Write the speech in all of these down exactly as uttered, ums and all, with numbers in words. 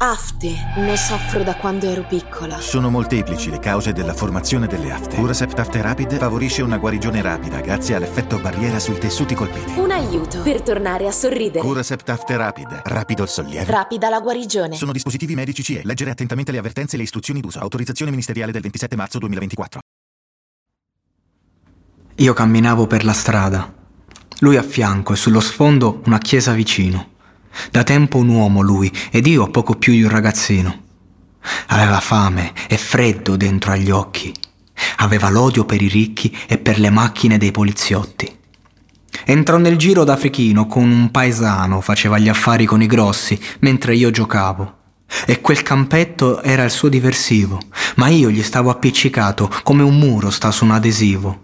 Afte. Ne soffro da quando ero piccola. Sono molteplici le cause della formazione delle afte. Curasept Afte Rapid favorisce una guarigione rapida grazie all'effetto barriera sui tessuti colpiti. Un aiuto per tornare a sorridere. Curasept Afte Rapid. Rapido il sollievo. Rapida la guarigione. Sono dispositivi medici C E. Leggere attentamente le avvertenze e le istruzioni d'uso. Autorizzazione ministeriale del ventisette marzo duemilaventiquattro. Io camminavo per la strada. Lui a fianco e sullo sfondo una chiesa vicino. Da tempo un uomo lui, ed io poco più di un ragazzino. Aveva fame e freddo dentro agli occhi. Aveva l'odio per i ricchi e per le macchine dei poliziotti. Entrò nel giro d'africhino con un paesano, faceva gli affari con i grossi, mentre io giocavo. E quel campetto era il suo diversivo, ma io gli stavo appiccicato come un muro sta su un adesivo.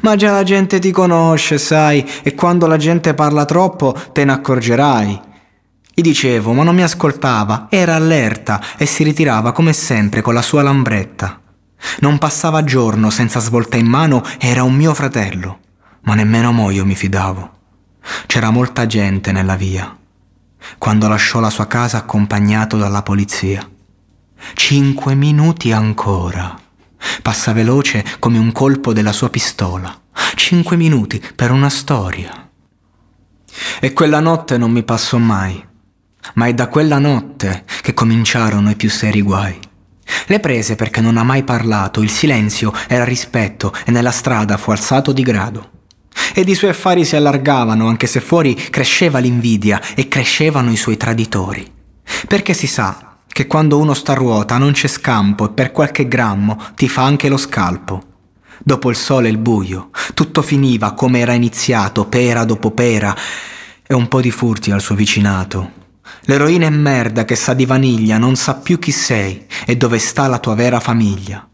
Ma già la gente ti conosce, sai, e quando la gente parla troppo te ne accorgerai. Gli dicevo, ma non mi ascoltava, era allerta e si ritirava come sempre con la sua Lambretta. Non passava giorno senza svolta in mano, era un mio fratello, ma nemmeno mo io mi fidavo. C'era molta gente nella via, quando lasciò la sua casa accompagnato dalla polizia. Cinque minuti ancora. Passa veloce come un colpo della sua pistola. Cinque minuti per una storia. E quella notte non mi passò mai. Ma è da quella notte che cominciarono i più seri guai. Le prese perché non ha mai parlato, il silenzio era rispetto e nella strada fu alzato di grado. Ed i suoi affari si allargavano, anche se fuori cresceva l'invidia e crescevano i suoi traditori. Perché si sa che quando uno sta a ruota non c'è scampo e per qualche grammo ti fa anche lo scalpo. Dopo il sole e il buio, tutto finiva come era iniziato, pera dopo pera, e un po' di furti al suo vicinato. L'eroina è merda che sa di vaniglia, non sa più chi sei e dove sta la tua vera famiglia.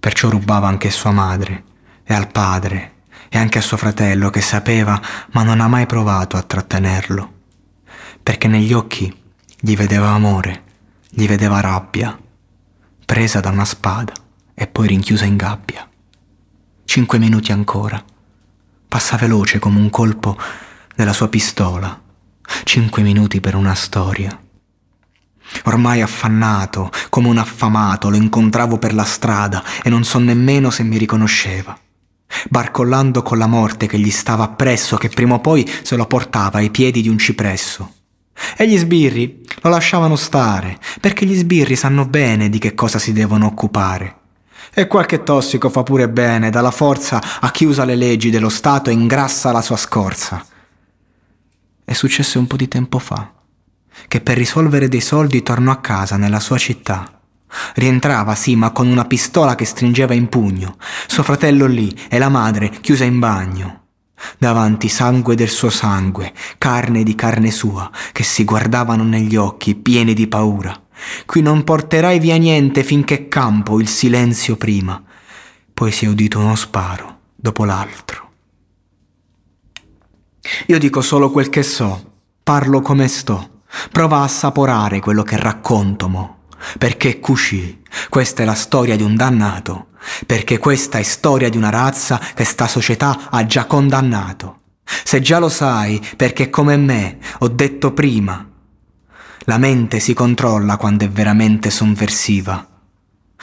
Perciò rubava anche sua madre e al padre e anche a suo fratello che sapeva, ma non ha mai provato a trattenerlo. Perché negli occhi gli vedeva amore, gli vedeva rabbia, presa da una spada e poi rinchiusa in gabbia. Cinque minuti ancora. Passa veloce come un colpo della sua pistola. Cinque minuti per una storia. Ormai affannato, come un affamato, lo incontravo per la strada e non so nemmeno se mi riconosceva. Barcollando con la morte che gli stava appresso, che prima o poi se lo portava ai piedi di un cipresso. E gli sbirri lo lasciavano stare, perché gli sbirri sanno bene di che cosa si devono occupare. E qualche tossico fa pure bene, dà la forza a chi usa le leggi dello Stato e ingrassa la sua scorza. È successo un po' di tempo fa, che per risolvere dei soldi tornò a casa nella sua città. Rientrava, sì, ma con una pistola che stringeva in pugno, suo fratello lì e la madre chiusa in bagno. Davanti sangue del suo sangue, carne di carne sua, che si guardavano negli occhi pieni di paura. Qui non porterai via niente finché campo il silenzio prima. Poi si è udito uno sparo dopo l'altro. Io dico solo quel che so, parlo come sto, prova a assaporare quello che racconto mo, perché Cuxi, questa è la storia di un dannato, perché questa è storia di una razza che sta società ha già condannato. Se già lo sai, perché come me, ho detto prima, la mente si controlla quando è veramente sovversiva.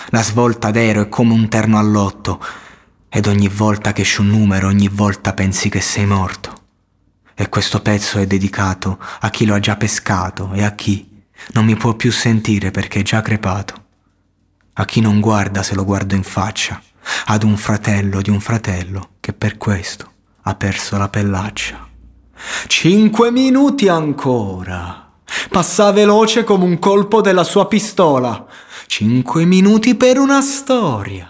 La svolta d'ero è come un terno all'otto, ed ogni volta che esce un numero, ogni volta pensi che sei morto. E questo pezzo è dedicato a chi lo ha già pescato e a chi non mi può più sentire perché è già crepato. A chi non guarda se lo guardo in faccia, ad un fratello di un fratello che per questo ha perso la pellaccia. Cinque minuti ancora. Passa veloce come un colpo della sua pistola. cinque minuti per una storia.